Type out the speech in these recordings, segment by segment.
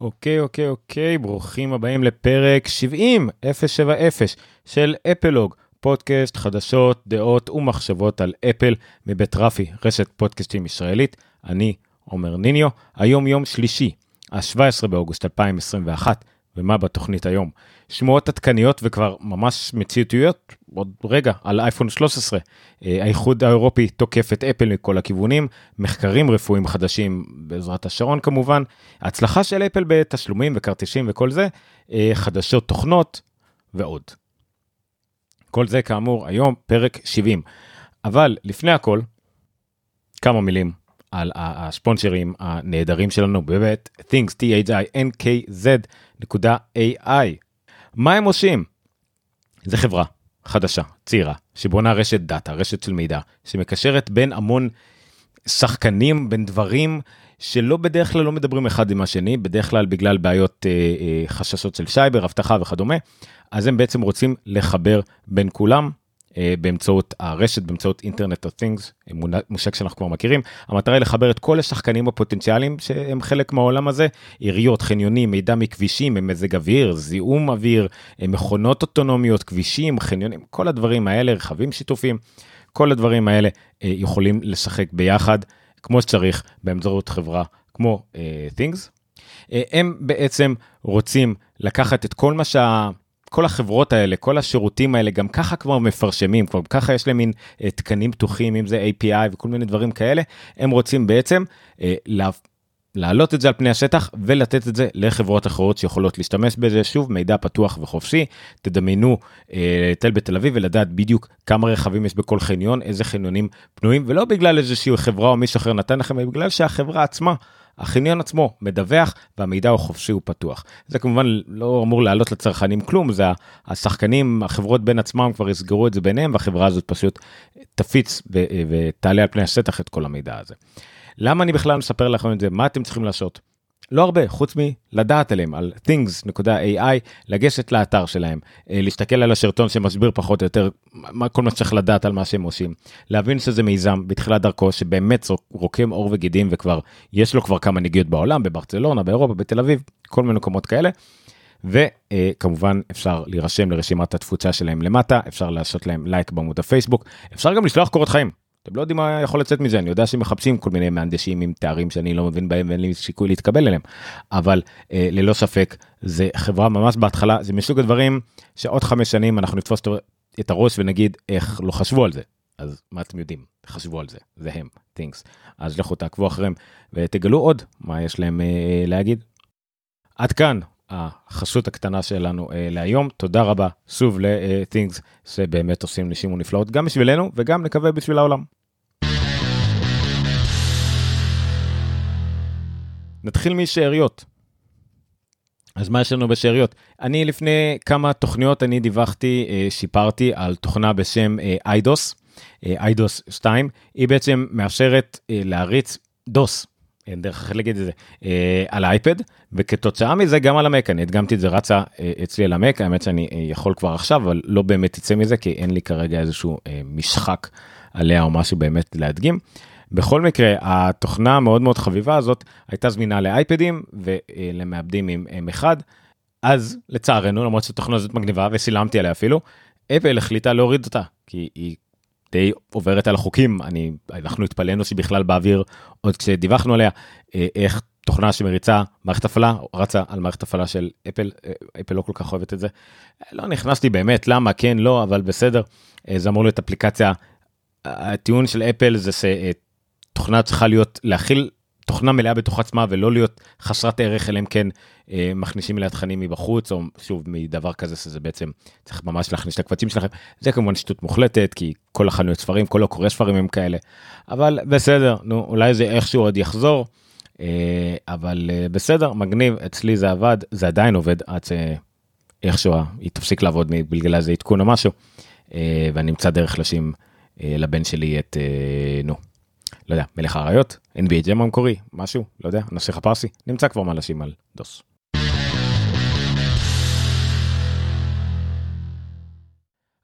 אוקיי, ברוכים הבאים לפרק 70,070 של אפלוג, פודקאסט, חדשות, דעות ומחשבות על אפל מבית רפי, רשת פודקאסטים ישראלית. אני עומר ניניו. היום יום שלישי, ה-17 באוגוסט 2021, ומה בתוכנית היום? שמועות עדכניות וכבר ממש מציאותיות, עוד רגע, על אייפון 13, האיחוד האירופי תוקף את אפל מכל הכיוונים, מחקרים רפואיים חדשים בעזרת השעון כמובן, ההצלחה של אפל בתשלומים וכרטישים וכל זה, חדשות תוכנות ועוד. כל זה כאמור היום פרק 70, אבל לפני הכל, כמה מילים על הספונסרים הנהדרים שלנו בבית, Things.ai. מה הם עושים? זה חברה חדשה, צעירה, שבונה רשת דאטה, רשת של מידע, שמקשרת בין המון שחקנים, בין דברים שלא בדרך כלל לא מדברים אחד עם השני, בדרך כלל בגלל בעיות חששות של סייבר, הבטחה וכדומה, אז הם בעצם רוצים לחבר בין כולם, באמצעות הרשת, באמצעות אינטרנט of Things, מושג שאנחנו כבר מכירים. המטרה היא לחבר את כל השחקנים הפוטנציאליים שהם חלק מהעולם הזה, עיריות, חניונים, מידע מכבישים, מזג אוויר, זיהום אוויר, מכונות אוטונומיות, כבישים, חניונים, כל הדברים האלה, רכבים שיתופים, כל הדברים האלה יכולים לשחק ביחד, כמו שצריך, באמצעות חברה כמו Things. הם בעצם רוצים לקחת את כל מה כל החברות האלה, כל השירותים האלה, גם ככה כבר מפרשמים, כבר ככה יש להם מין תקנים פתוחים, אם זה API וכל מיני דברים כאלה, הם רוצים בעצם להעלות את זה על פני השטח, ולתת את זה לחברות אחרות שיכולות להשתמש בזה, שוב, מידע פתוח וחופשי, תדמיינו תל בתל אביב, ולדעת בדיוק כמה רכבים יש בכל חניון, איזה חניונים פנויים, ולא בגלל איזושהי חברה או מישהו אחר נתן לכם, אלא בגלל שהחברה עצמה, החניון עצמו מדווח, והמידע הוא חופשי ופתוח. זה כמובן לא אמור לעלות לצרכנים כלום, זה השחקנים, החברות בין עצמם כבר יסגרו את זה ביניהם, והחברה הזאת פשוט תפיץ ותעלה על פני השטח את כל המידע הזה. למה אני בכלל מספר לכם את זה? מה אתם צריכים לעשות? לא הרבה, חוץ מלדעת עליהם, על things.ai, לגשת לאתר שלהם, להסתכל על השרטון שמסביר פחות או יותר, כל מה שצריך לדעת על מה שהם עושים, להבין שזה מיזם בתחילת דרכו, שבאמת רוקם אור וגידים, וכבר יש לו כבר כמה נגיעות בעולם, בברצלונה, באירופה, בתל אביב, כל מיני מקומות כאלה, וכמובן אפשר להירשם לרשימת התפוצה שלהם למטה, אפשר לעשות להם לייק בעמוד הפייסבוק, אפשר גם לשלוח קורות חיים. אתם לא יודעים מה יכול לצאת מזה, אני יודע שמחפשים כל מיני מהנדשים עם תארים שאני לא מבין בהם, ואין לי שיקוי להתקבל אליהם, אבל ללא ספק, זה חברה ממש בהתחלה, זה מסוג הדברים שעוד 5 שנים אנחנו נתפוס את הראש ונגיד איך לא חשבו על זה, אז מה אתם יודעים? חשבו על זה, זה הם, Things, אז לכו תעקבו אחריהם ותגלו עוד מה יש להם להגיד. עד כאן החשות הקטנה שלנו להיום, תודה רבה, שוב ל-Things, שבאמת עושים נשים ונפלאות גם בשבילנו וגם נקווה בשביל העולם. נתחיל משאריות. אז מה יש לנו בשאריות? אני לפני כמה תוכניות אני דיווחתי, שיפרתי על תוכנה בשם IDOS, IDOS 2, היא בעצם מאפשרת להריץ DOS, אין דרך להגיד את זה, על האייפד, וכתוצאה מזה גם על המק, אני הדגמתי את זה רצה אצלי על המק, האמת שאני יכול כבר עכשיו, אבל לא באמת יצא מזה, כי אין לי כרגע איזשהו משחק עליה או משהו באמת להדגים. בכל מקרה, התוכנה המאוד מאוד חביבה הזאת הייתה זמינה לאייפדים ולמעבדים עם M1, אז לצערנו, למרות שהתוכנה הזאת מגניבה וסילמתי עליה אפילו, אפל החליטה להוריד אותה, כי היא די עוברת על החוקים, אנחנו התפלאנו שבכלל באוויר, עוד כשדיווחנו עליה, איך תוכנה שמריצה מערכת הפעלה, רצה על מערכת הפעלה של אפל, אפל לא כל כך אוהבת את זה, לא נכנסתי באמת, למה, כן, לא, אבל בסדר, זה אמור להיות אפליקציה, הטיעון של אפל זה תוכנה צריכה להיות, להכיל תוכנה מלאה בתוך עצמה, ולא להיות חסרת ערך, אלא אם כן מכניסים אליה תכנים מבחוץ, או שוב, מדבר כזה, שזה בעצם צריך ממש להכניס את הקבצים שלכם. זה כמובן שטות מוחלטת, כי כל החנויות ספרים, כל הקורא ספרים הם כאלה. אבל בסדר, נו, אולי זה איכשהו עוד יחזור, אבל בסדר, מגניב, אצלי זה עבד, זה עדיין עובד, עד שאיכשהו היא תפסיק לעבוד בגלל זה עדכון או משהו, ואני אמצא דרך לשים לבן שלי את, נו. לא יודע, מלך האריות, NBA ג'ם המקורי, משהו, לא יודע, הנסיך הפרסי, נמצא כבר מלשים על דוס.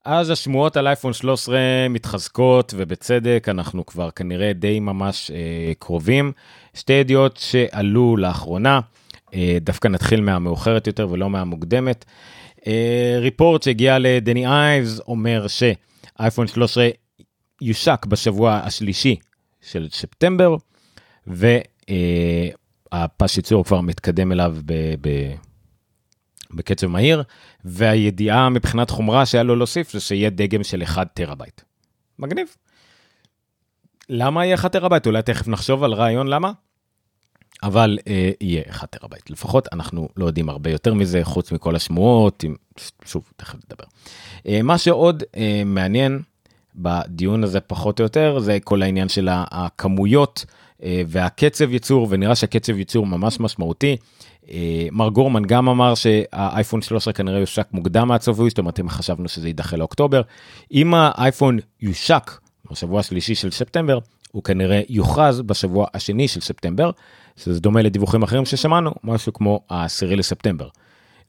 אז השמועות על אייפון 13 מתחזקות, ובצדק, אנחנו כבר כנראה די ממש קרובים. שתי ידיעות שעלו לאחרונה, דווקא נתחיל מהמאוחרת יותר ולא מהמוקדמת. ריפורט שהגיע לדני אייבס אומר שאייפון 13 יושק בשבוע השלישי של ספטמבר, והפס ייצור כבר מתקדם אליו בקצב מהיר, והידיעה מבחינת חומרה שהיה לו להוסיף, זה שיהיה דגם של 1 טראבייט. מגניב. למה יהיה 1 טראבייט? אולי תכף נחשוב על רעיון למה, אבל יהיה 1 טראבייט. לפחות אנחנו לא יודעים הרבה יותר מזה, חוץ מכל השמועות, שוב, תכף נדבר. מה שעוד מעניין בדיון הזה פחות או יותר, זה כל העניין של הכמויות והקצב ייצור, ונראה שהקצב ייצור ממש משמעותי. מר גורמן גם אמר שהאייפון 13 כנראה יושק מוקדם מהצפוי, זאת אומרת, אם חשבנו שזה יידחה לאוקטובר, אם האייפון יושק בשבוע השלישי של ספטמבר, הוא כנראה יוכרז בשבוע השני של ספטמבר, שזה דומה לדיווחים אחרים ששמענו, משהו כמו ה-10 לספטמבר.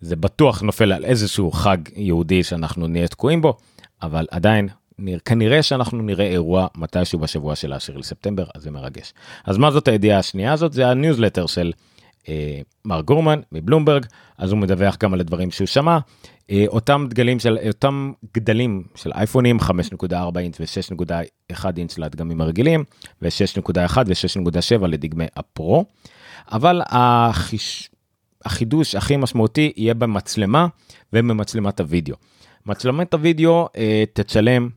זה בטוח נופל על איזשהו חג יהודי שאנחנו נהיה תקועים בו, אבל עדיין, כנראה שאנחנו נראה אירוע מתישהו בשבוע של ה-10 לספטמבר, אז זה מרגש. אז מה זאת הידיעה השנייה הזאת? זה הניוזלטר של מר גורמן מבלומברג, אז הוא מדווח גם על הדברים שהוא שמע, אותם גדלים של אייפונים, 5.4 אינץ ו-6.1 אינץ לדגמים הרגילים, ו-6.1 ו-6.7 לדגמי הפרו, אבל החידוש הכי משמעותי יהיה במצלמה ובמצלמת הוידאו. מצלמת הוידאו תצלם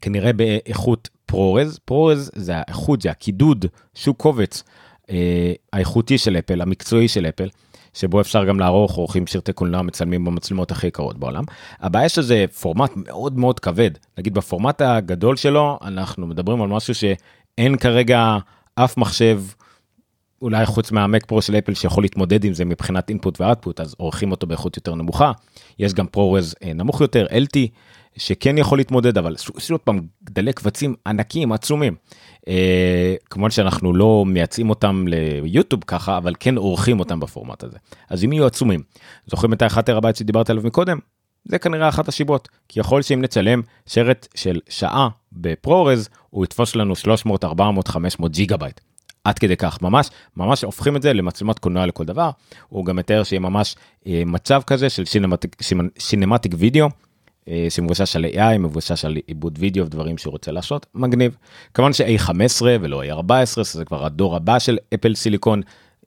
כנראה באיכות ProRes, ProRes זה האיכות, זה הקידוד, שהוא קובץ, האיכותי של אפל, המקצועי של אפל, שבו אפשר גם לערוך עורכים שרתי קולנוע מצלמים במצלמות הכי יקרות בעולם. הבעיה שזה פורמט מאוד מאוד כבד, נגיד בפורמט הגדול שלו, אנחנו מדברים על משהו שאין כרגע אף מחשב, אולי חוץ מהמק פרו של אפל שיכול להתמודד עם זה מבחינת אינפוט ואוטפוט, אז עורכים אותו באיכות יותר נמוכה, יש גם ProRes נמוך יותר, LT, שכן יכול להתמודד, אבל עוד פעם גדלי קבצים ענקים, עצומים, כמו שאנחנו לא מייצאים אותם ליוטיוב ככה, אבל כן עורכים אותם בפורמט הזה, אז אם יהיו עצומים, זוכרים את ה-1 טראבייט שדיברת עליו מקודם? זה כנראה אחת השיבות, כי יכול שאם נצלם שרת של שעה בפרו-רז, הוא יתפוש לנו 300, 400, 500 ג'יגאבייט, עד כדי כך, ממש, ממש הופכים את זה למצלמת קולנוע לכל דבר, הוא גם מתאר שיהיה ממש מצב כזה של סינמטיק וידאו, שמבושש על AI, מבושש על עיבוד וידאו ודברים שהוא רוצה לעשות, מגניב. כמובן ש-A15 ולא A14, זה כבר הדור הבא של אפל סיליקון,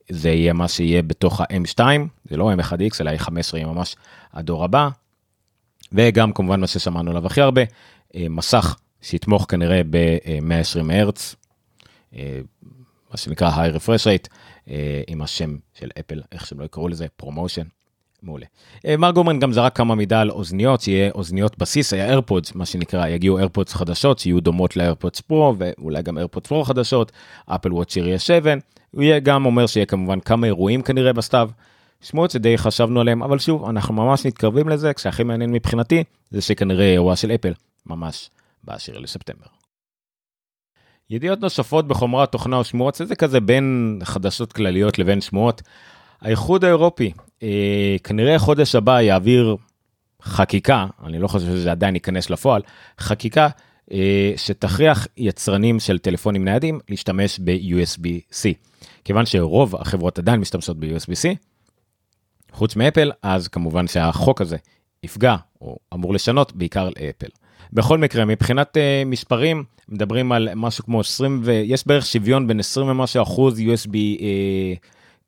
זה יהיה מה שיהיה בתוך ה-M2, זה לא M1X, אלא A15 יהיה ממש הדור הבא, וגם כמובן מה ששמענו עליו הכי הרבה, מסך שיתמוך כנראה ב-120 הרץ, מה שנקרא High Refresh Rate, עם השם של אפל, איך שהם לא יקראו לזה, ProMotion, מעולה. מר גורמן גם זרק כמה מידע על אוזניות, שיהיה אוזניות בסיס, היה AirPods, מה שנקרא, יגיעו AirPods חדשות, שיהיו דומות ל-AirPods Pro, ואולי גם AirPods Pro חדשות, Apple Watch שיהיה 7, הוא יהיה גם אומר שיהיה כמובן כמה אירועים כנראה בסתיו, שמועות שדי חשבנו עליהם, אבל שוב, אנחנו ממש נתקרבים לזה, כשהכי מעניין מבחינתי, זה שכנראה אירוע של אפל, ממש בעשיר לספטמבר. ידיעות נוספות בחומרה, תוכנה או שמועות, זה כזה בין חדשות כלליות לבין שמועות. האיחוד האירופי, כנראה חודש הבא יעביר חקיקה, אני לא חושב שזה עדיין ייכנס לפועל, חקיקה שתכריח יצרנים של טלפונים ניידים להשתמש ב-USB-C. כיוון שרוב החברות עדיין משתמשות ב-USB-C, חוץ מאפל, אז כמובן שהחוק הזה יפגע או אמור לשנות בעיקר לאפל. בכל מקרה, מבחינת מספרים, מדברים על משהו כמו 20, יש בערך שוויון בין 20 ומשהו אחוז USB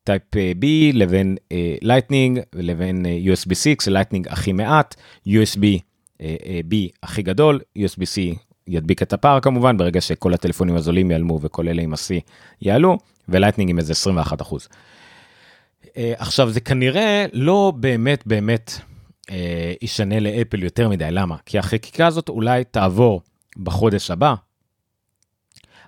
טייפ B לבין Lightning לבין USB-C, Lightning הכי מעט, USB-B הכי גדול, USB-C ידביק את הפער כמובן, ברגע שכל הטלפונים הזולים יעלמו וכל אלה עם ה-C יעלו, ו-Lightning עם איזה 21 אחוז. עכשיו, זה כנראה לא באמת ישנה לאפל יותר מדי, למה? כי החקיקה הזאת אולי תעבור בחודש הבא,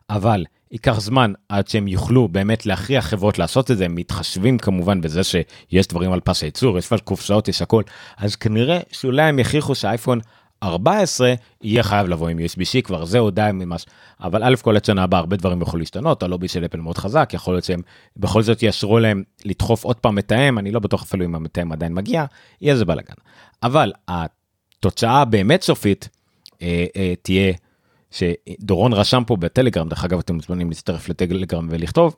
אבל ייקח זמן עד שהם יוכלו באמת להכריח חברות לעשות את זה, הם מתחשבים כמובן בזה שיש דברים על פס הייצור, יש קופסאות, יש הכל, אז כנראה שאולי הם יכריחו שהאייפון 14 יהיה חייב לבוא עם USB-C, כבר זה הודעה ממש, אבל א' כל עד שנה הבאה הרבה דברים יכולים להשתנות, הלובי של אפל מאוד חזק, יכול להיות שהם בכל זאת ישרו להם לדחוף עוד פעם מתאם, אני לא בטוח אפילו אם המתאם עדיין מגיע, יהיה זה בלגן, אבל התוצאה באמת סופית תהיה שדורון רשם פה בטלגרם, דרך אגב אתם מוזמנים להצטרף לטלגרם ולכתוב,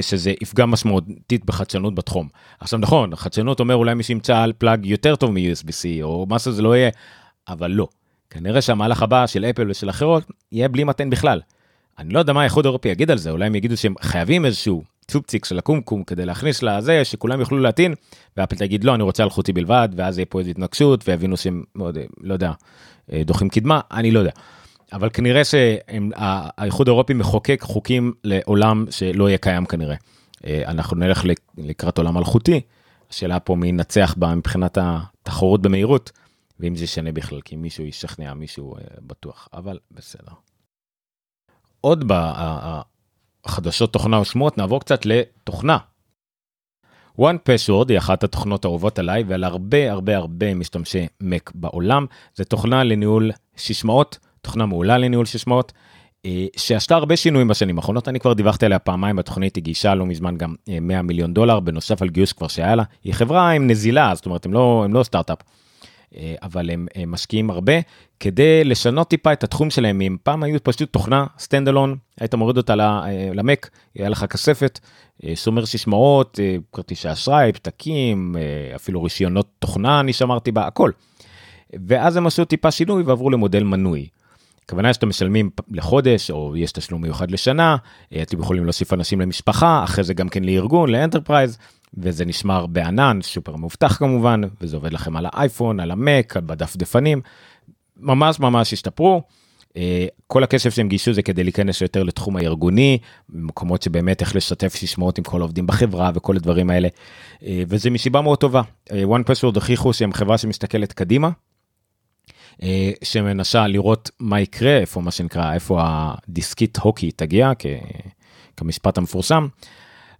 שזה יפגע משמעותית בחדשנות בתחום. עכשיו נכון, החדשנות אומר אולי מי שימצא על פלאג יותר טוב מ-USB-C, או מה שזה לא יהיה, אבל לא. כנראה שהמהלך הבא של אפל ושל אחרות, יהיה בלי מתן בכלל. אני לא יודע מה האיחוד האירופי יגיד על זה, אולי הם יגידו שהם חייבים איזשהו צופציק של הקומקום כדי להכניס לזה, שכולם יוכלו להתין, ואפל תגיד, לא, אני רוצה אלחוטי בלבד, ואז יהיה פה איזו התנגשות, ויבינו שהם, לא יודע, דוחים קדמה, אני לא יודע. אבל כנראה שהאיחוד האירופי מחוקק חוקים לעולם שלא יהיה קיים כנראה. אנחנו נלך לקראת עולם אלחוטי, השאלה פה מי נצח בה מבחינת התחרות במהירות, ואם זה שנה בכלל, כי מישהו ישכנע, מישהו בטוח, אבל בסדר. עוד בחדשות תוכנה ושמועות, נעבור קצת לתוכנה. One Password היא אחת התוכנות האהובות עליי, ועל הרבה הרבה הרבה משתמשי Mac בעולם, זה תוכנה לניהול ששמעות, תוכנה מעולה לניהול ששמעות, שעשתה הרבה שינויים בשנים האחרונות, אני כבר דיווחתי עליה פעמיים, התוכנית היא גיישה לא מזמן גם $100 מיליון, בנוסף על גיוס כבר שהיה לה, היא חברה עם נזילה, זאת אומרת, הם לא סטארט-אפ, אבל הם משקיעים הרבה, כדי לשנות טיפה את התחום שלהם, אם פעם היו פשוט תוכנה, סטנדלון, היית מוריד אותה למק, היה לך כספת, שומר ששמעות, כרטיסי אשראי, פתקים, אפילו רישיונות תוכנה, אני שמרתי בה, הכל. ואז הם עשו טיפה שינוי ועברו למודל מנוי. הכוונה שאתם משלמים לחודש, או יש תשלום מיוחד לשנה, אתם יכולים להוסיף אנשים למשפחה, אחרי זה גם כן לארגון, לאנטרפרייז, וזה נשמר בענן, סופר מובטח כמובן, וזה עובד לכם על האייפון, על המק, בדפדפנים, ממש ממש השתפרו, כל הכסף שהם גישו זה כדי להיכנס יותר לתחום הארגוני, מקומות שבאמת איך לשתף ששמעות עם כל העובדים בחברה, וכל הדברים האלה, וזה משיבה מאוד טובה, One Password הוכיחו שהם חברה שמסתכלת קדימה, שמנסה לראות מה יקרה, איפה מה שנקרא, איפה הדיסקית הוקי תגיע, כמשפט המפורסם,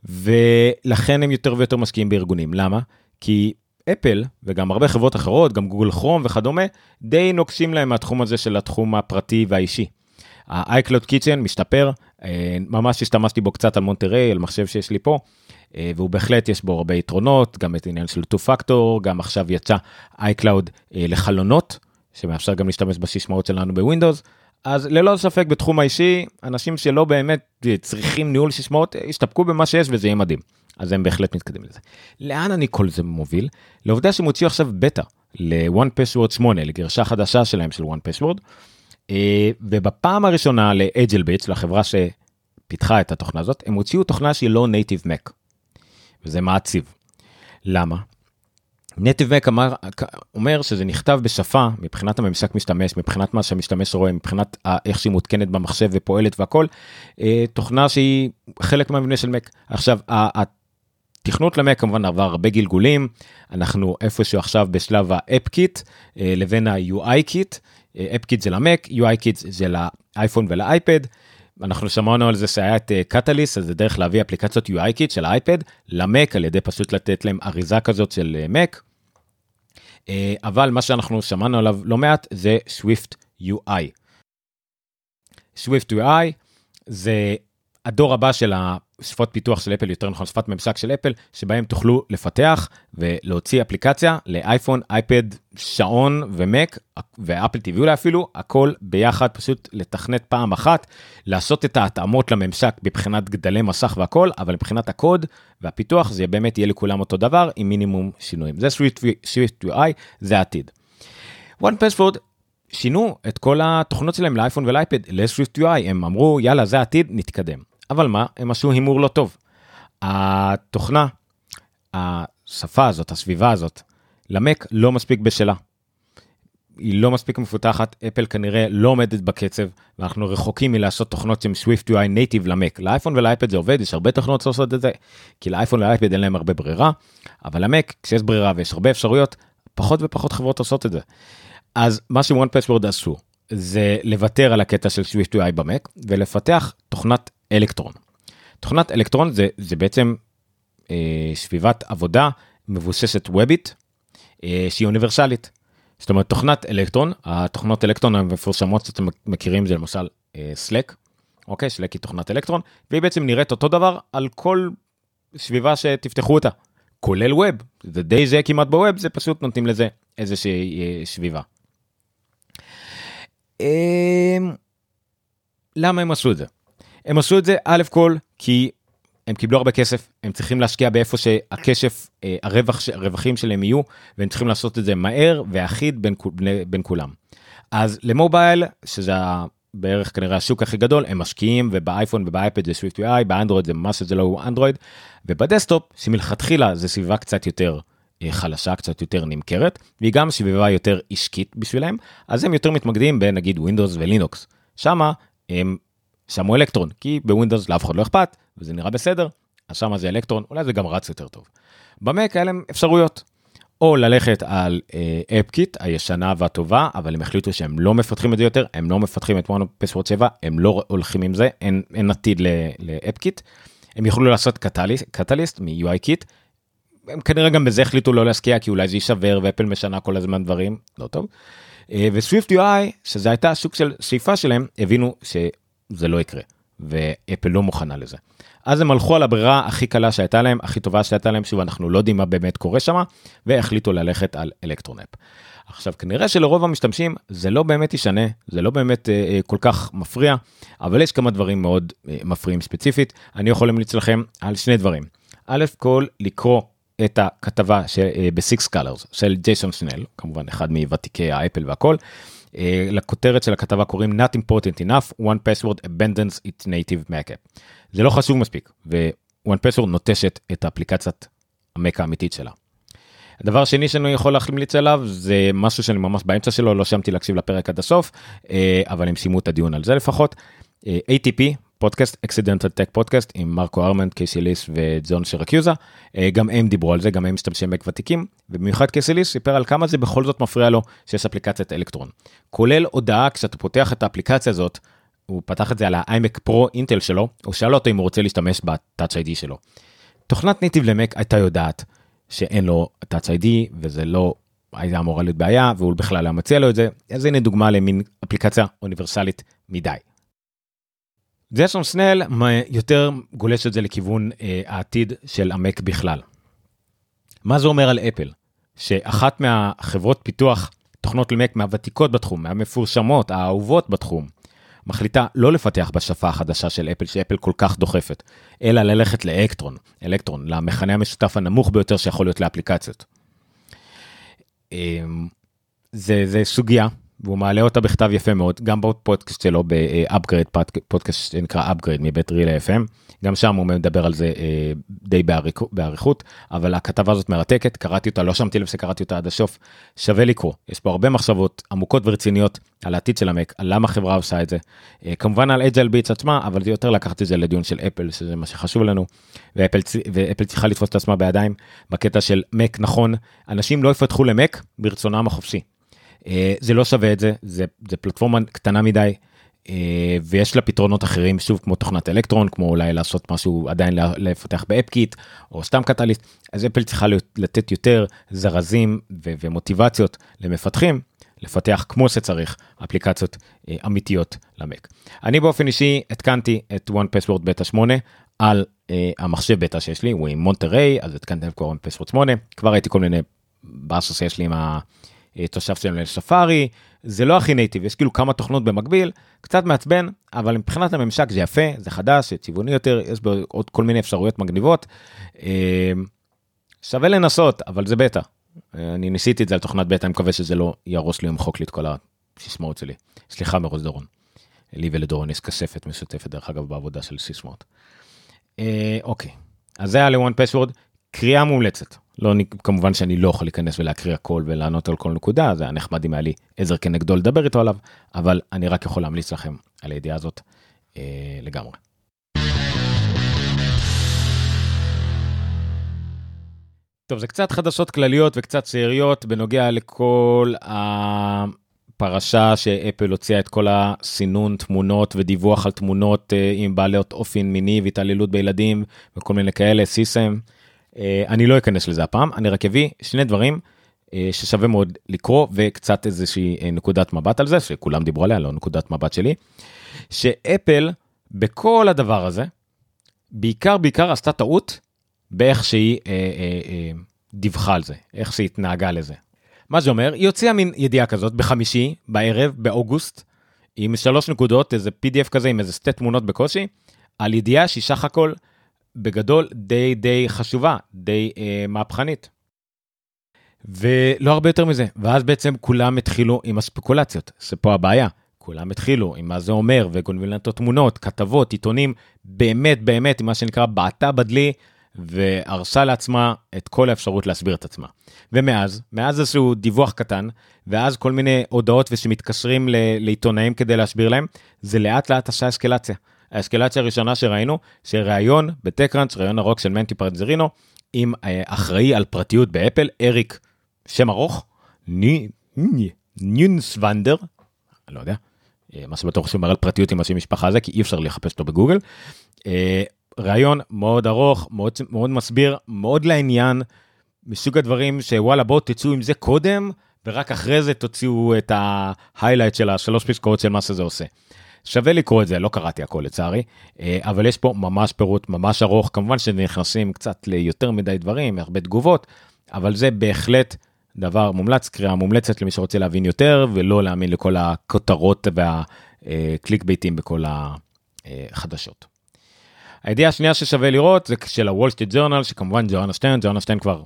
ולכן הם יותר ויותר משקיעים בארגונים. למה? כי אפל, וגם הרבה חברות אחרות, גם גוגל כרום וכדומה, די נוקשים להם מהתחום הזה של התחום הפרטי והאישי. ה-iCloud Kitchen משתפר, ממש השתמשתי בו קצת על מונטריי, על מחשב שיש לי פה, והוא בהחלט יש בו הרבה יתרונות, גם את העניין של 2-Factor, גם עכשיו יצא iCloud לחלונות, שמאפשר גם להשתמש בששמעות שלנו בווינדוס, אז ללא ספק בתחום האישי, אנשים שלא באמת צריכים ניהול ששמעות, ישתפקו במה שיש וזה יהיה מדהים. אז הם בהחלט מתקדמים לזה. לאן אני כל זה מוביל? לעובדה שהם הוציאו עכשיו בטא, ל-One Password 8, לגרשה חדשה שלהם של One Password, ובפעם הראשונה ל-Agile Bits, לחברה שפיתחה את התוכנה הזאת, הם הוציאו תוכנה שהיא לא Native Mac, וזה מעציב. למה? Native Mac אומר שזה נכתב בשפה, מבחינת הממשק משתמש, מבחינת מה שהמשתמש רואה, מבחינת איך שהיא מותקנת במחשב ופועלת והכל, תוכנה שהיא חלק מהמבנה של Mac. עכשיו, התכנות ל-Mac כמובן עבר הרבה גלגולים, אנחנו איפשהו עכשיו בשלב ה-AppKit, לבין ה-UI-Kit, AppKit זה ל-Mac, UI-Kit זה לאייפון ולאייפד, אנחנו שמענו על זה שהיה את Catalyst, אז זה דרך להביא אפליקציות UI-Kit של האייפד, למק, על ידי פשוט לתת להם אריזה כזאת של מק, אבל מה שאנחנו שמענו עליו לא מעט, זה SwiftUI. SwiftUI זה הדור הבא של שפות פיתוח של אפל, יותר נכון, שפת ממשק של אפל, שבהם תוכלו לפתח ולהוציא אפליקציה לאייפון, אייפד, שעון ומק, ואפל TV אולי אפילו, הכל ביחד, פשוט לתכנת פעם אחת, לעשות את ההתאמות לממשק בבחינת גדלי מסך והכל, אבל מבחינת הקוד והפיתוח, זה באמת יהיה לכולם אותו דבר, עם מינימום שינויים. זה SwiftUI, זה העתיד. One Password, שינו את כל התוכנות שלהם לאייפון ולאייפד, ל-SwiftUI, הם אמרו, יאללה, זה העתיד, נתקדם. אבל מה? הם עשו הימור לא טוב. התוכנה, השפה הזאת, הסביבה הזאת, למק לא מספיק בשלה. היא לא מספיק מפותחת, אפל כנראה לא עומדת בקצב, ואנחנו רחוקים מלעשות תוכנות עם SwiftUI נייטיב למק. לאייפון ולאייפד זה עובד, יש הרבה תוכנות שעושות את זה, כי לאייפון ולאייפד אין להם הרבה ברירה, אבל למק, כשיש ברירה ויש הרבה אפשרויות, פחות ופחות חברות עושות את זה. אז מה ש-One Password עשו, זה לוותר על הקטע של SwiftUI במק, ולפתח תוכנת אלקטרון. תוכנת אלקטרון זה בעצם סביבת עבודה מבוססת וובית, שהיא אוניברסלית. זאת אומרת, תוכנת אלקטרון, התוכנות אלקטרון המפורסמות שאתם מכירים, זה למשל Slack, אוקיי, Slack היא תוכנת אלקטרון, והיא בעצם נראית אותו דבר על כל סביבה שתפתחו אותה, כולל ווב, זה די זה כמעט בווב, זה פשוט נותנים לזה איזושהי סביבה. למה הם עשו את זה? הם עשו את זה א' כל, כי הם קיבלו הרבה כסף, הם צריכים להשקיע באיפה שהכסף, הרווחים שלהם יהיו, והם צריכים לעשות את זה מהר ואחיד בין כולם. אז למובייל, שזה בערך כנראה השוק הכי גדול, הם משקיעים, ובאייפון ובאייפד זה SwiftUI, באנדרואיד זה ממש שזה לא הוא אנדרואיד, ובדסטופ, שמלכתחילה זה סביבה קצת יותר חלשה, קצת יותר נמכרת, והיא גם סביבה יותר עסקית בשבילהם, אז הם יותר מתמקדים בין נגיד Windows ולינוקס. שמה הם שמו אלקטרון, כי בווינדוס לאף אחד לא אכפת, וזה נראה בסדר, אז שמה זה אלקטרון, אולי זה גם רץ יותר טוב. במק האלה הם אפשרויות, או ללכת על AppKit, הישנה והטובה, אבל הם החליטו שהם לא מפתחים את זה יותר, הם לא מפתחים את One Password 7, הם לא הולכים עם זה, אין עתיד ל-AppKit, הם יכולו לעשות Catalyst מ-UI-Kit, הם כנראה גם בזה החליטו לא להשקיע, כי אולי זה יישבר, ואפל משנה כל הזמן דברים, לא טוב. ו-SwiftUI, שזה הייתה השוק של שאיפה שלהם, הבינו שזה לא יקרה, ואפל לא מוכנה לזה. אז הם הלכו על הברירה הכי קלה שהייתה להם, הכי טובה שהייתה להם, שוב, אנחנו לא יודעים מה באמת קורה שמה, והחליטו ללכת על אלקטרונאפ. עכשיו, כנראה שלרוב המשתמשים, זה לא באמת ישנה, זה לא באמת כל כך מפריע, אבל יש כמה דברים מאוד מפריעים ספציפית. אני יכול להמליץ לכם על שני דברים. א' כל, לקרוא את הכתבה ב-Six Colors של ג'ייסון סנל, כמובן אחד מוותיקי האפל והכל, לכותרת של הכתבה קוראים Not Important Enough, One Password Abandons Its Native Mac App. זה לא חשוב מספיק, ו-One Password נוטשת את האפליקציית המק האמיתית שלה. הדבר השני שאני יכול להמליץ עליו, זה משהו שאני ממש באמצע שלו, לא שמתי להקשיב לפרק עד הסוף, אבל הם שימו את הדיון על זה לפחות. ATP, פודקאסט, Accidental Tech Podcast, עם מרקו ארמנט, קייסי ליס וג'ון שרקיוזה, גם הם דיברו על זה, גם הם משתמשים מק ותיקים, ובמיוחד קייסי ליס סיפר על כמה זה בכל זאת מפריע לו שיש אפליקציית אלקטרון. כולל הודעה, כשאתה פותח את האפליקציה הזאת, הוא פתח את זה על האיימק פרו אינטל שלו, הוא שאל אותו אם הוא רוצה להשתמש בטאצ' איי-די שלו. תוכנת ניטיב למק הייתה יודעת שאין לו טאצ' איי-די, וזה לא הייתה אמורה להיות בעיה, והוא בכלל לא מציע לו את זה. אז הנה דוגמה למין אפליקציה אוניברסלית מדי. ג'ייסון סנל יותר גולש את זה לכיוון העתיד של המק בכלל. מה זה אומר על אפל? שאחת מהחברות פיתוח תוכנות למק מהוותיקות בתחום, מהמפורשמות, האהובות בתחום, מחליטה לא לפתח בשפה החדשה של אפל, שאפל כל כך דוחפת, אלא ללכת לאלקטרון, למכנה המשותף הנמוך ביותר שיכול להיות לאפליקציות. זה סוגיה, והוא מעלה אותה בכתב יפה מאוד, גם בפודקאסט שלו, ב-Upgrade, פודקאסט שנקרא Upgrade, מבית Relay FM, גם שם הוא מדבר על זה די בעריכות, אבל הכתבה הזאת מרתקת, קראתי אותה, לא שמתי לב שקראתי אותה עד השוף, שווה לקרוא, יש פה הרבה מחשבות עמוקות ורציניות, על העתיד של המק, על למה חברה עושה את זה, כמובן על Agile Beats עצמה, אבל זה יותר לקחת את זה לדיון של אפל, שזה מה שחשוב לנו, ואפל צריכה לתפוס את עצמה בידיים, בקטע של מק נכון, אנשים לא יפתחו למק ברצונם החופשי. זה לא שווה את זה, זה פלטפורמה קטנה מדי, ויש לה פתרונות אחרים, שוב כמו תוכנת אלקטרון, כמו אולי לעשות משהו עדיין לפתח באפקיט, או סתם קטליסט, אז אפל צריכה לתת יותר זרזים ומוטיבציות למפתחים, לפתח כמו שצריך אפליקציות אמיתיות למק. אני באופן אישי התקנתי את One Password בטא 8 על המחשב בטא שיש לי, הוא עם מונטריי, אז התקנתי כבר One Password 8, כבר ראיתי כל מיני באסוס שיש לי עם ה... תושב שלנו לשפארי, זה לא הכי נייטיב, יש כאילו כמה תוכנות במקביל, קצת מעצבן, אבל מבחינת הממשק זה יפה, זה חדש, זה צבעוני יותר, יש בו עוד כל מיני אפשרויות מגניבות, שווה לנסות, אבל זה בטא, אני ניסיתי את זה על תוכנת בטא, אני מקווה שזה לא ירוס לי ומחוק לי את כל הסיסמאות שלי, סליחה מרוס דורון, לי ולדורון יש כספת משותפת דרך אגב בעבודה של סיסמאות, אוקיי, אז זה היה ל-One Password, קריאה מומלצת, לא, כמובן שאני לא יכול להיכנס ולהקריא הכל ולענות על כל נקודה, זה הנחמד אם היה לי עזר כנגדו לדבר איתו עליו, אבל אני רק יכול להמליץ לכם על הידיעה הזאת לגמרי. טוב, זה קצת חדשות כלליות וקצת שעריות בנוגע לכל הפרשה שאפל הוציאה את כל הסינון תמונות ודיווח על תמונות עם בעלות אופן מיני והתעללות בילדים וכל מיני כאלה סיסם. אני לא אכנס לזה הפעם, אני רק אביא שני דברים ששווה מאוד לקרוא, וקצת איזושהי נקודת מבט על זה, שכולם דיברו עליה, לא נקודת מבט שלי, שאפל בכל הדבר הזה, בעיקר עשתה טעות, באיך שהיא דיווחה על זה, איך שהיא התנהגה לזה. מה שאומר, היא הוציאה מין ידיעה כזאת בחמישי, בערב, באוגוסט, עם 3 נקודות, איזה PDF כזה, עם איזה 2 תמונות בקושי, על ידיעה שהיא שח הכל בגדול די חשובה, די מהפכנית. ולא הרבה יותר מזה. ואז בעצם כולם התחילו עם הספקולציות, שפה הבעיה. כולם התחילו עם מה זה אומר, וגונבים לנו תמונות, כתבות, עיתונים, באמת, עם מה שנקרא בעטה בדלי, והרשה לעצמה את כל האפשרות להסביר את עצמה. ומאז איזשהו דיווח קטן, ואז כל מיני הודעות ושמתקשרים לעיתונאים כדי להסביר להם, זה לאט לאט עשה אסקלציה. האסקלציה הראשונה שראינו, שראיון בטקראנץ', ראיון הרוק של מנטי פנזרינו, עם אחראי על פרטיות באפל, אריק, שם ארוך, ניונסוונדר, אני לא יודע, מה שבטוח שאומר על פרטיות עם השם משפחה הזה, כי אי אפשר לחפש אותו בגוגל, ראיון מאוד ארוך, מאוד מסביר, מאוד לעניין, מסוג הדברים שוואלה, בואו תצאו עם זה קודם, ורק אחרי זה תוציאו את ההיילייט של ה3 פסקאות של מה שזה עושה. שווה לקרוא את זה, לא קראתי הכל לצערי, אבל יש פה ממש פירוט, ממש ארוך, כמובן שנכנסים קצת ליותר מדי דברים, הרבה תגובות, אבל זה בהחלט דבר מומלץ, קריאה מומלצת למי שרוצה להבין יותר, ולא להאמין לכל הכותרות והקליק ביתים בכל החדשות. הידיעה השנייה ששווה לראות, זה של ה-Wall Street Journal, שכמובן ג'ואנה שטיין כבר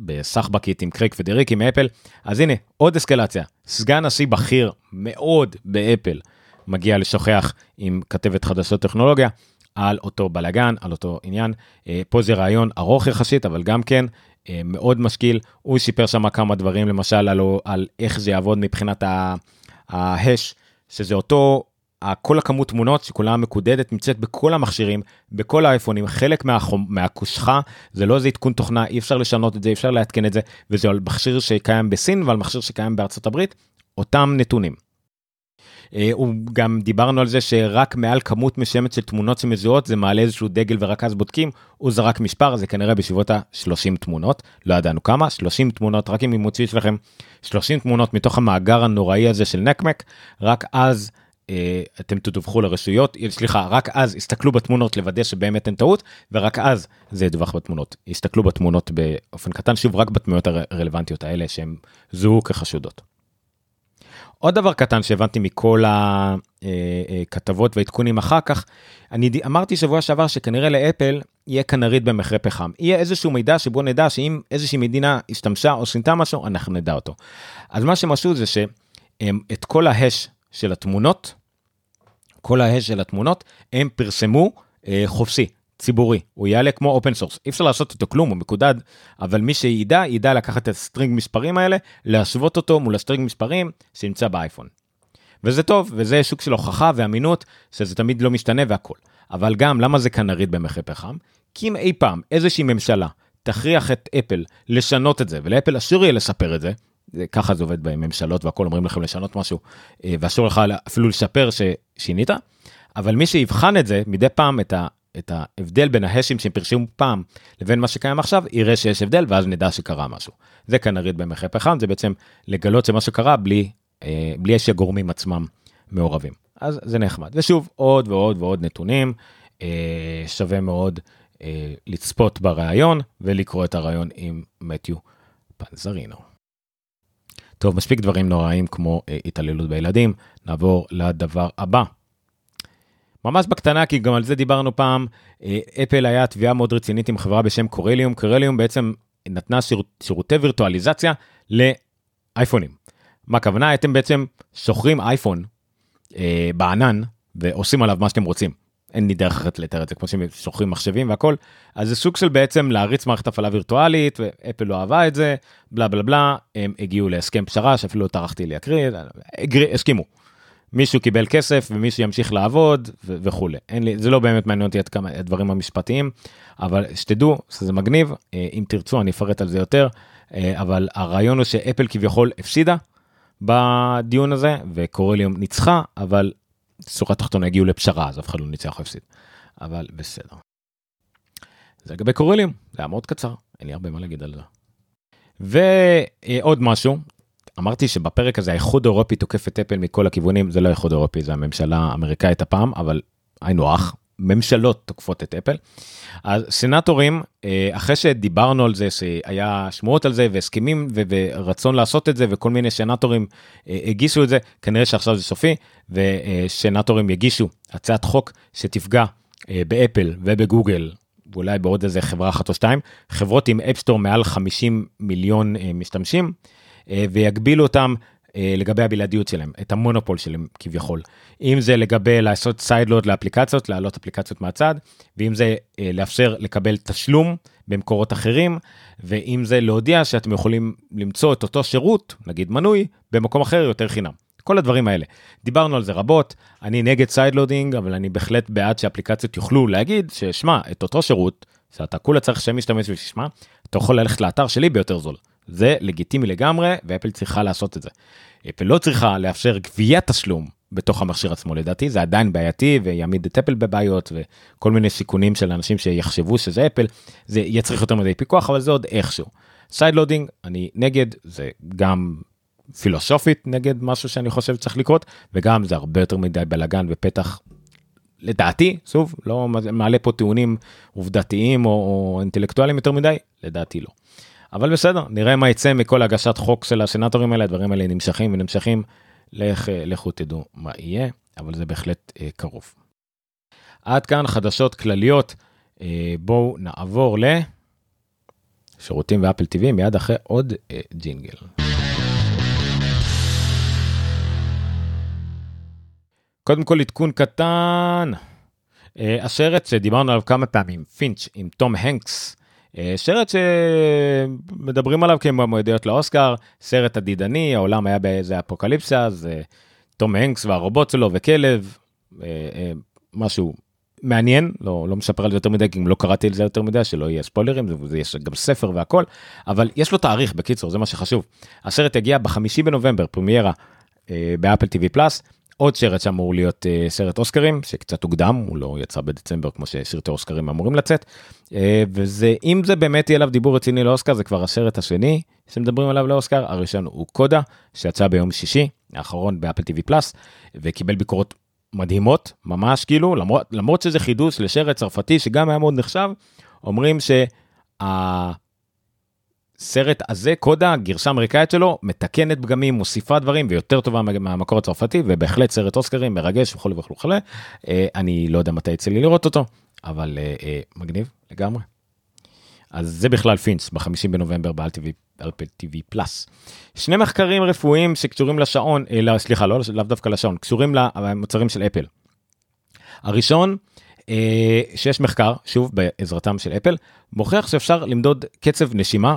בסחבקית עם קריק ודריק עם אפל, אז הנה, עוד אסקלציה, סגן נשיא בכיר מאוד באפל, מגיע לשוחח עם כתבת חדשות טכנולוגיה, על אותו בלגן, על אותו עניין, פה זה רעיון ארוך יחסית, אבל גם כן, מאוד משקיל, הוא שיפר שם כמה דברים, למשל על איך זה יעבוד מבחינת ההש, שזה אותו, כל הכמות תמונות שכולה מקודדת, נמצאת בכל המכשירים, בכל האייפונים, חלק מהקושחה, זה לא איזה עדכון תוכנה, אי אפשר לשנות את זה, אי אפשר להתקן את זה, וזה על מכשיר שקיים בסין, ועל מכשיר שקיים בארצות הברית, אותם נתונים. גם דיברנו על זה שרק מעל כמות משמת של תמונות שמזוהות, זה מעלה איזשהו דגל ורק אז בודקים, הוא זרק משפר, זה כנראה בשבועות ה-30 תמונות, לא ידענו כמה, 30 תמונות, רק אם היא מוציא שלכם, 30 תמונות מתוך המאגר הנוראי הזה של נקמק, רק אז אתם תדווחו לרשויות, רק אז הסתכלו בתמונות לוודא שבאמת אין טעות, ורק אז זה ידווח בתמונות, הסתכלו בתמונות באופן קטן, שוב רק בתמונות הרלוונטיות האלה, שהן זוהו כחשודות. עוד דבר קטן שהבנתי מכל הכתבות והעדכונים אחר כך, אני אמרתי שבוע שעבר שכנראה לאפל יהיה כנרית במחרה פחם. יהיה איזשהו מידע שבו נדע שאם איזושהי מדינה השתמשה או שינתה משהו, אנחנו נדע אותו. אז מה שמשהו זה שאת כל ההש של התמונות, הם פרסמו חופשי, ציבורי. הוא יעלה כמו אופן סורס. אי אפשר לעשות אותו כלום, הוא מקודד, אבל מי שידע, ידע לקחת את הסטרינג מספרים האלה, להשוות אותו מול הסטרינג מספרים שנמצא באייפון. וזה טוב, וזה שוק של הוכחה ואמינות, שזה תמיד לא משתנה והכל. אבל גם, למה זה כנרית במחרה פחם? כי אם אי פעם איזושהי ממשלה תכריח את אפל לשנות את זה, ולאפל אסור יהיה לספר את זה, ככה זה עובד בממשלות והכל, אומרים לכם לשנות משהו, ואסור לך אפילו לשפר ששינית, אבל מי שיבחן את זה, מדי פעם את ההבדל בין ההשים שהם פרשים פעם לבין מה שקיים עכשיו, יראה שיש הבדל, ואז נדע שקרה משהו. זה כנראה במחרה פחם, זה בעצם לגלות שמה שקרה בלי שגורמים עצמם מעורבים. אז זה נחמד. ושוב, עוד ועוד ועוד נתונים, שווה מאוד לצפות ברעיון, ולקרוא את הרעיון עם מתיו פנזרינו. טוב, מספיק דברים נוראים כמו התעללות בילדים, נעבור לדבר הבא. ממש בקטנה, כי גם על זה דיברנו פעם, אפל היה תביעה מאוד רצינית עם חברה בשם קורליום. קורליום בעצם נתנה שירותי וירטואליזציה לאייפונים. מה הכוונה? אתם בעצם שוכרים אייפון בענן, ועושים עליו מה שאתם רוצים. אין לי דרך אחרת לתאר את זה, כמו ששוכרים מחשבים והכל. אז זה סוג של בעצם להריץ מערכת הפעלה וירטואלית, ואפל לא אהבה את זה, בלה בלה בלה, הם הגיעו להסכם פשרה, שאפילו טרחתי להקריא, הסכימו. מישהו קיבל כסף, ומישהו ימשיך לעבוד, וכו'. זה לא באמת מעניין אותי עד כמה הדברים המשפטיים, אבל שתדעו, שזה מגניב, אם תרצו, אני אפרט על זה יותר, אבל הרעיון הוא שאפל כביכול הפסידה בדיון הזה, וקורליום ניצחה, אבל שורה תחתונה הגיעו לפשרה, אז אף אחד לא ניצח או הפסיד. אבל בסדר. זה לגבי קורליום, זה היה מאוד קצר, אין לי הרבה מה להגיד על זה. ועוד משהו, אמרתי שבפרק הזה האיחוד האירופי תוקף את אפל מכל הכיוונים, זה לא האיחוד האירופי, זה הממשלה האמריקאית הפעם, אבל היינו אח, ממשלות תוקפות את אפל. אז סנטורים, אחרי שדיברנו על זה, שהיה שמועות על זה, והסכימים, ורצון לעשות את זה, וכל מיני סנטורים הגישו את זה, כנראה שעכשיו זה סופי, וסנטורים יגישו הצעת חוק שתפגע באפל ובגוגל, ואולי בעוד איזה חברה אחת או שתיים, חברות עם אפסטור מעל 50 מיליון משתמשים, ויגבילו אותם לגבי הבלעדיות שלהם, את המונופול שלהם כביכול. אם זה לגבי לעשות סיידלוד לאפליקציות, להעלות אפליקציות מהצד, ואם זה לאפשר לקבל תשלום במקורות אחרים, ואם זה להודיע שאתם יכולים למצוא את אותו שירות, נגיד מנוי, במקום אחר יותר חינם. כל הדברים האלה. דיברנו על זה רבות, אני נגד סיידלודינג, אבל אני בהחלט בעד שאפליקציות יוכלו להגיד ששמע, את אותו שירות, שאתה כולה צריך שם משתמש וששמע, אתה יכול ללכת לאתר שלי ביותר זול. זה לגיטימי לגמרי, ואפל צריכה לעשות את זה. אפל לא צריכה לאפשר גביית תשלום בתוך המכשיר עצמו, לדעתי, זה עדיין בעייתי, ויעמיד את אפל בבעיות, וכל מיני סיכונים של אנשים שיחשבו שזה אפל, זה יצריך יותר מדי פיקוח, אבל זה עוד איכשהו. סיידלודינג, אני נגד, זה גם פילוסופית נגד משהו שאני חושב צריך לקרות, וגם זה הרבה יותר מדי בלגן ופתח, לדעתי, שוב, לא מעלה פה טיעונים עובדתיים או אינטלקטואליים יותר מדי, לדעתי לא. אבל בסדר, נראה מה יצא מכל הגשת חוק של הסנטורים האלה, הדברים האלה נמשכים ונמשכים, לכו תדעו מה יהיה, אבל זה בהחלט קרוב. עד כאן חדשות כלליות, בואו נעבור לשירותים ואפל TV, מיד אחרי עוד ג'ינגל. קודם כל עדכון קטן, השארת שדיברנו עליו כמה פעמים, פינץ' עם תום הנקס, סרט שמדברים עליו כמועדיות לאוסקר, סרט עדידני, העולם היה באיזה אפוקליפסה, אז תום הנקס והרובוט שלו וכלב, משהו מעניין, לא משפר על זה יותר מדי, כי אם לא קראתי על זה יותר מדי, שלא יהיה ספוילרים, יש גם ספר והכל, אבל יש לו תאריך בקיצור, זה מה שחשוב. הסרט יגיע ב5 בנובמבר, פרמיירה באפל TV פלאס, עוד סרט שאמור להיות סרט אוסקרים, שקצת הוקדם, הוא לא יצא בדצמבר, כמו שסרטי אוסקרים אמורים לצאת, ואם זה באמת יהיה עליו דיבור רציני לאוסקר, זה כבר הסרט השני שמדברים עליו לאוסקר, הראשון הוא קודה, שיצא ביום שישי, האחרון באפל TV פלאס, וקיבל ביקורות מדהימות, ממש כאילו, למרות שזה חידוש לשרט צרפתי, שגם היה מאוד נחשב, אומרים הסרט הזה, קודה, גרשה אמריקאית שלו, מתקנת פגמים, מוסיפה דברים, ויותר טובה מהמקור הצרפתי, ובהחלט סרט אוסקרים, מרגש וכל וכל וכל. אני לא יודע מתי יצא לי לראות אותו, אבל מגניב לגמרי. אז זה בכלל פינץ, ב5 בנובמבר באפל TV פלאס. שני מחקרים רפואיים שקשורים לשעון, סליחה, לא דווקא לשעון, קשורים למוצרים של אפל. הראשון, שיש מחקר, שוב, בעזרתם של אפל, מוכיח שאפשר למדוד קצב נשימה,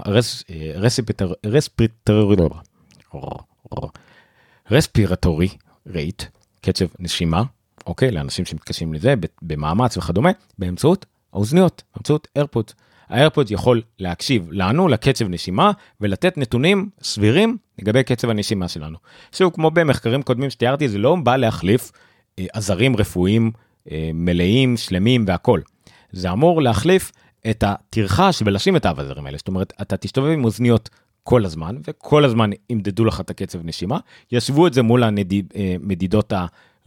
רספירטורי רייט, קצב נשימה, אוקיי, לאנשים שמתקשים לזה, במאמץ וכדומה, באמצעות האוזניות, באמצעות AirPods. האיירפוד יכול להקשיב לנו, לקצב נשימה, ולתת נתונים סבירים לגבי קצב הנשימה שלנו. שוב, כמו במחקרים קודמים שתיארתי, זה לא בא להחליף עזרים רפואיים, מלאים, שלמים והכל. זה אמור להחליף את התרחה שבלשים את האבזרים האלה. זאת אומרת, אתה תשתובב עם אוזניות כל הזמן, וכל הזמן ימדדו לך את הקצב נשימה, ישבו את זה מול המדידות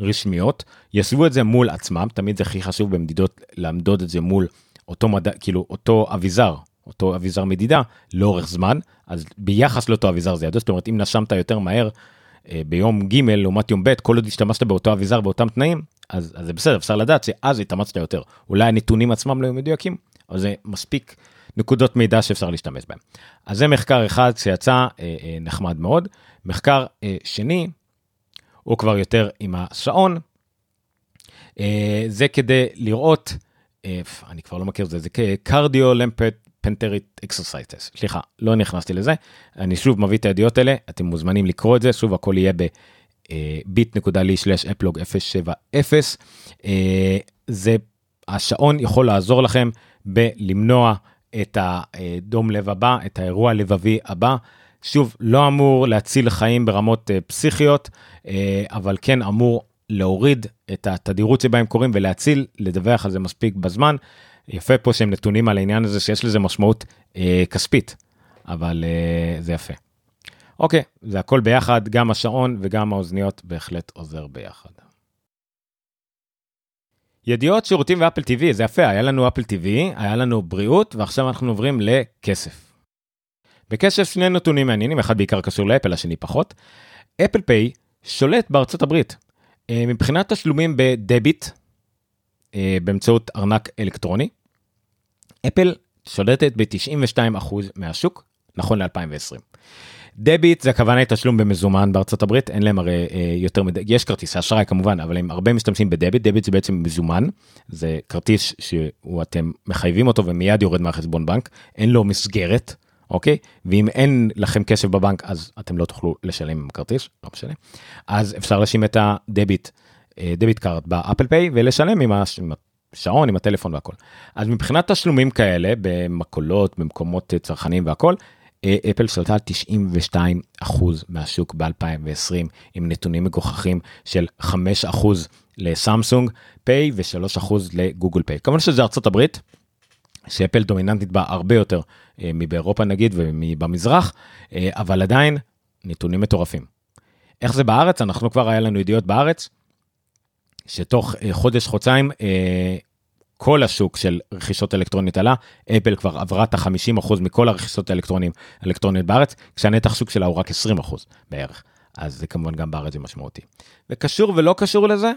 הרשמיות, ישבו את זה מול עצמם, תמיד זה הכי חשוב במדידות, למדוד את זה מול אותו מדע, כאילו אותו אביזר מדידה, לאורך זמן, אז ביחס לאותו אביזר זה ידע, זאת אומרת, אם נשמת יותר מהר, ביום ג' לעומת יום ב', כל עוד השתמשת באותו אביזר באותם תנאים, אז זה בסדר, אפשר לדעת שאז התאמצת יותר. אולי הנתונים עצמם לא יהיו מדויקים, אבל זה מספיק נקודות מידע שאפשר להשתמש בהם. אז זה מחקר אחד שיצא נחמד מאוד. מחקר שני, הוא כבר יותר עם השעון. זה כדי לראות, אני כבר לא מכיר את זה, זה כקרדיו-למפט, פנטרית אקסרסייטס. סליחה, לא נכנסתי לזה. אני שוב מביא את הידיעות האלה, אתם מוזמנים לקרוא את זה, שוב הכל יהיה bit.ly/applog070. זה, השעון יכול לעזור לכם בלמנוע את הדום לב הבא, את האירוע הלבבי הבא. שוב, לא אמור להציל חיים ברמות פסיכיות, אבל כן אמור להוריד את התדירות שבה הם קוראים ולהציל, לדווח על זה מספיק בזמן. יפה פה שהם נתונים על העניין הזה שיש לזה משמעות כספית, אבל זה יפה. אוקיי, זה הכל ביחד, גם השעון וגם האוזניות בהחלט עוזר ביחד. ידיעות, שירותים ואפל TV, זה יפה, היה לנו אפל TV, היה לנו בריאות, ועכשיו אנחנו עוברים לכסף. בכסף שני נתונים מעניינים, אחד בעיקר קשור לאפל, השני פחות. אפל פיי שולט בארצות הברית, מבחינת תשלומים בדביט, באמצעות ארנק אלקטרוני. אפל שולטת ב-92% מהשוק, נכון ל-2020. דביט זה הכוונה לתשלום במזומן בארצות הברית, אין להם הרי יותר מדי, יש כרטיס אשראי כמובן, אבל הם הרבה משתמשים בדביט, דביט זה בעצם מזומן, זה כרטיס שאתם מחייבים אותו ומיד יורד מהחשבון בנק, אין לו מסגרת, אוקיי? ואם אין לכם כסף בבנק, אז אתם לא תוכלו לשלם עם כרטיס, לא משנה, אז אפשר לשים את הדביט, דביט קארד באפל פיי, ולשלם עם השעון, עם הטלפון והכל. אז מבחינת תשלומים כאלה, במקולות, במקומות צרכנים והכל, אפל שלטה 92% מהשוק ב-2020, עם נתונים מגוחכים של 5% לסמסונג פיי ו3% לגוגל פיי. כמובן שזה ארצות הברית, שאפל דומיננטית בה הרבה יותר מבאירופה נגיד ובמזרח, אבל עדיין נתונים מטורפים. איך זה בארץ? אנחנו כבר היה לנו ידיעות בארץ, שתוך חודש-חודשיים, כל השוק של רכישות אלקטרונית עלה, אפל כבר עברה את ה-50% מכל הרכישות האלקטרונית בארץ, כשהנתח שוק שלה הוא רק 20% בערך, אז זה כמובן גם בארץ זה משמעותי. וקשור ולא קשור לזה,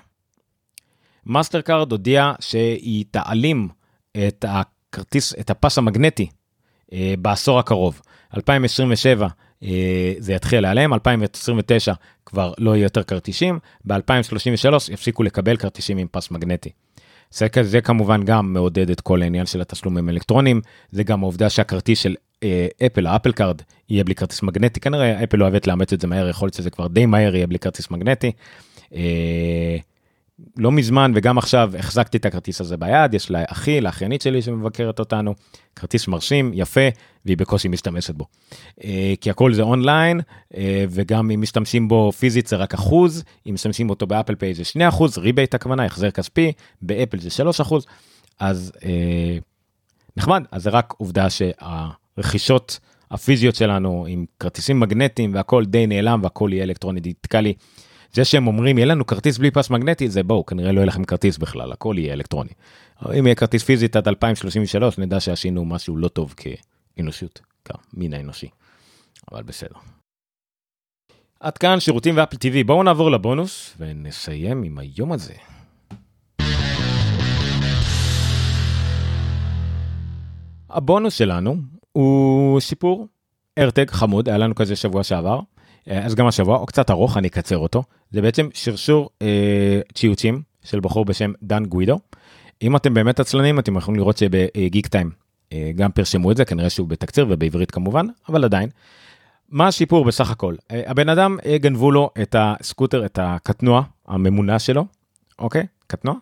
מאסטרקארד הודיעה שהיא תעלים את הכרטיס, את הפס המגנטי, בעשור הקרוב. 2027 זה יתחיל עליהם, 2029 כבר לא יהיו יותר כרטישים, ב-2033 יפסיקו לקבל כרטישים עם פס מגנטי. זה כמובן גם מעודד את כל העניין של התשלומים אלקטרונים, זה גם העובדה שהכרטיס של אפל, האפל קארד, יהיה בלי כרטיס מגנטי, כנראה אפל אוהבת לאמץ את זה מהר, יכול להיות שזה כבר די מהר יהיה בלי כרטיס מגנטי, לא מזמן וגם עכשיו החזקתי את הכרטיס הזה ביד, יש לה אחי, לאחיינית שלי שמבקרת אותנו, כרטיס מרשים, יפה, והיא בקושי משתמשת בו. כי הכל זה אונליין, וגם אם משתמשים בו פיזית זה רק 1%, אם משתמשים אותו באפל פיי זה 2%, ריבייט הכוונה, החזר כספי, באפל זה 3%, אז נחמד, אז זה רק עובדה שהרכישות הפיזיות שלנו, עם כרטיסים מגנטיים והכל די נעלם, והכל יהיה אלקטרוני דיגיטלי, זה שהם אומרים, יהיה לנו כרטיס בלי פס מגנטי, זה בואו, כנראה לא יהיה לכם כרטיס בכלל, הכל יהיה אלקטרוני. אם יהיה כרטיס פיזית עד 2033, נדע שעשינו משהו לא טוב כאנושות, כמין האנושי. אבל בסדר. עד כאן שירותים ואפל TV, בואו נעבור לבונוס, ונסיים עם היום הזה. הבונוס שלנו הוא שיפור, AirTag חמוד, היה לנו כזה שבוע שעבר, אז גם השבוע, או קצת ארוך, אני אקצר אותו, זה בעצם שרשור ציוצים של בחור בשם דן גוידו. אם אתם באמת עצלנים, אתם יכולים לראות שבגיק טיים גם פרשמו את זה, כנראה שהוא בתקציר ובעברית כמובן, אבל עדיין. מה השיפור בסך הכל? הבן אדם גנבו לו את הסקוטר, את הקטנוע הממונה שלו, אוקיי? קטנוע?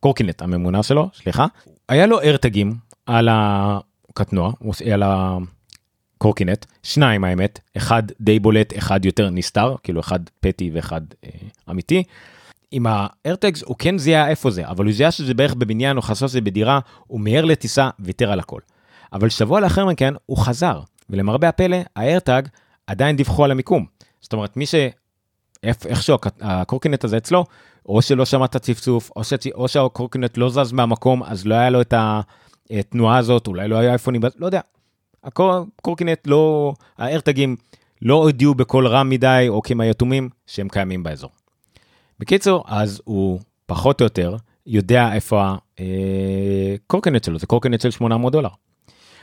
קורקינט הממונה שלו, סליחה. היה לו AirTag'ים על הקטנוע, על ה... קורקינט, 2 האמת, 1 די בולט, 1 יותר נסתר, כאילו 1 פטי ואחד אמיתי. עם ה-AirTags הוא כן זיהה איפה זה, אבל הוא זיהה שזה בערך בבניין או חסוס זה בדירה, הוא מהר לטיסה ויתר על הכל. אבל שבוע לאחר מכן הוא חזר, ולמרבה הפלא, ה-AirTag עדיין דיווחו על המיקום. זאת אומרת, מי שאיכשהו הקורקינט הזה אצלו, או שלא שמע את הצפצוף, או שהקורקינט לא זז מהמקום, אז לא היה לו את התנועה הזאת, אולי לא היה אייפונים, לא יודע. הקורקינט לא, הארטגים לא הודיעו בכל רם מדי או כמה יתומים שהם קיימים באזור. בקיצור, אז הוא פחות או יותר יודע איפה הקורקינט שלו, זה קורקינט של $800.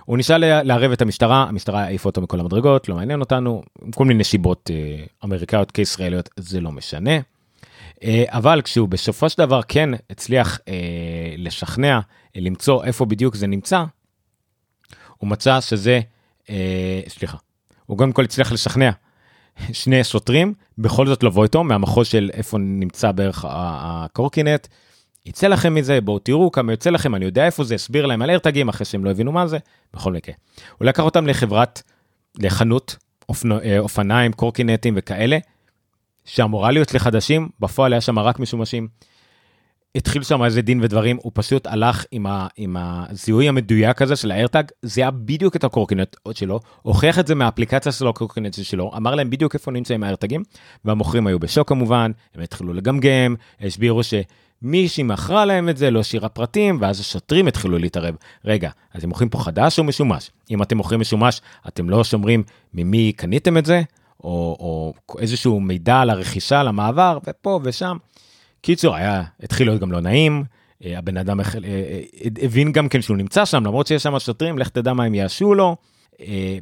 הוא נשאל לערב את המשטרה, המשטרה העיפה אותו מכל המדרגות, לא מעניין אותנו, כל מיני נשיבות אמריקאיות כישראליות, זה לא משנה. אבל כשהוא בסופו של דבר כן הצליח לשכנע, למצוא איפה בדיוק זה נמצא, הוא מצא שזה, הוא גם כל הצליח לשכנע שני שוטרים, בכל זאת לבוא איתו, מהמחוז של איפה נמצא בערך הקורקינט, יצא לכם מזה, בואו תראו כמה יוצא לכם, אני יודע איפה זה, הסביר להם על AirTag'ים, אחרי שהם לא הבינו מה זה, בכל מקרה. הוא לקח אותם לחנות, אופניים, קורקינטים וכאלה, שאמורה להיות לחדשים, בפועל היה שם רק משומשים, התחיל שם איזה דין ודברים, הוא פשוט הלך עם הזיהוי המדויק הזה של האיירטאג, זיהה בדיוק את הקורקינט שלו, הוכיח את זה מהאפליקציה שלו, הקורקינט שלו, אמר להם בדיוק איפה נמצאים האיירטאגים, והמוכרים היו בשוק כמובן, הם התחילו לגמגם, הסבירו מישהי מכרה להם את זה, לא שירה פרטים, ואז השוטרים התחילו להתערב. רגע, אז הם מוכרים פה חדש או משומש? אם אתם מוכרים משומש, אתם לא שומרים ממי קניתם את זה, או איזשהו מידע על הרכישה, על המעבר, ופה ושם. קיצור, התחיל להיות גם לא נעים, הבן אדם הבין גם כן שהוא נמצא שם, למרות שיש שם השוטרים, לך תדע מה הם יעשו לו.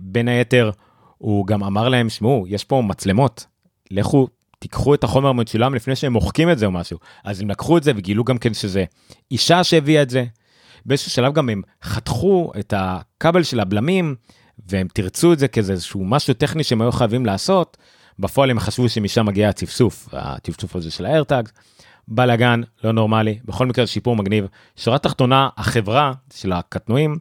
בין היתר, הוא גם אמר להם, שמעו, יש פה מצלמות, לכו תיקחו את החומר המצולם לפני שהם מוחקים את זה או משהו. אז הם לקחו את זה וגילו גם כן שזה אישה שהביאה את זה. באיזשהו שלב גם הם חתכו את הכבל של הבלמים, והם תרצו את זה כזה איזשהו משהו טכני שהם היו חייבים לעשות. בפועל הם חשבו שמשם מגיע הצפצוף הזה של האיירטאג. בלגן, לא נורמלי, בכל מקרה שיפור מגניב. שורה תחתונה, החברה של הקטנועים,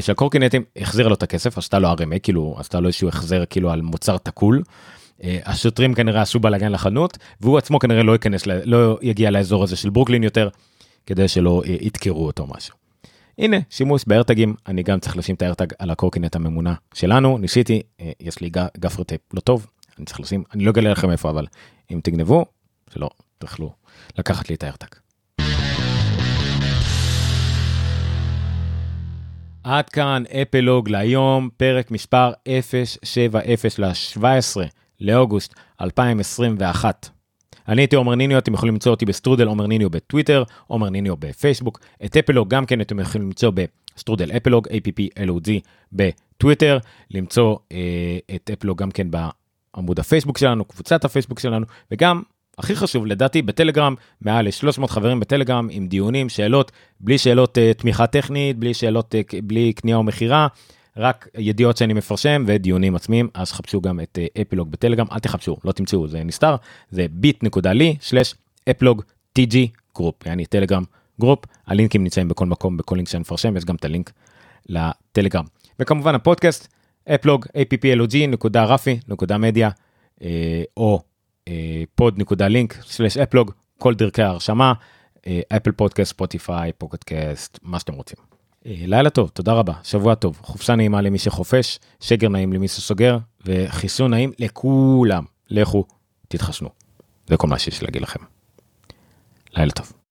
של הקורקינטים, החזירה לו את הכסף, עשתה לו RMA, כאילו, עשתה לו איזשהו החזר, כאילו, על מוצר תקול. השוטרים כנראה עשו בלגן לחנות, והוא עצמו כנראה לא יגיע לאזור הזה של ברוקלין יותר, כדי שלא יתקרו אותו משהו. הנה, שימוש באיירטאגים, אני גם צריך לשים את האיירטאג על הקורקינט הממונה שלנו, ניסיתי, יש לי גפר טייפ לא טוב, אני צריך לשים, אני לא אגלה לכם איפה, אבל אם תגנבו, שלא תוכלו לקחת לי את האיירטאג. עד כאן אפלוג להיום, פרק מספר 070 ל-17 לאוגוסט 2021. אני הייתי עומר ניניו, אתם יכולים למצוא אותי בסטרודל עומר ניניו בטוויטר, עומר ניניו בפייסבוק, את אפלוג גם כן אתם יכולים למצוא בסטרודל אפלוג, APPLOG בטוויטר, למצוא את אפלוג גם כן בעמוד הפייסבוק שלנו, קבוצת הפייסבוק שלנו, וגם הכי חשוב לדעתי בטלגרם, מעל 300 חברים בטלגרם עם דיונים, שאלות, בלי שאלות תמיכה טכנית, בלי שאלות בלי קנייה או מחירה, רק ידיעות שאני מפרשם ודיונים עצמיים, אז חפשו גם את אפלוג בטלגרם, אל תחפשו, לא תמצאו, זה נסתר, זה bit.ly/applog-tg-group, יעני טלגרם גרופ, הלינקים נמצאים בכל מקום, בכל לינק שאני מפרשם, יש גם את הלינק לטלגרם. וכמובן הפודקאסט, אפלוג, applog.rafi.media, או pod.link/applog, כל דרכי ההרשמה, אפל פודקאסט, ספוטיפיי, פודקאסט, מה שאתם רוצים. לילה טוב, תודה רבה, שבוע טוב, חופשה נעימה למי שחופש, שגר נעים למי שסוגר, וחיסון נעים לכולם. לכו, תתחסנו. זה כל מה שיש להגיד לכם. לילה טוב.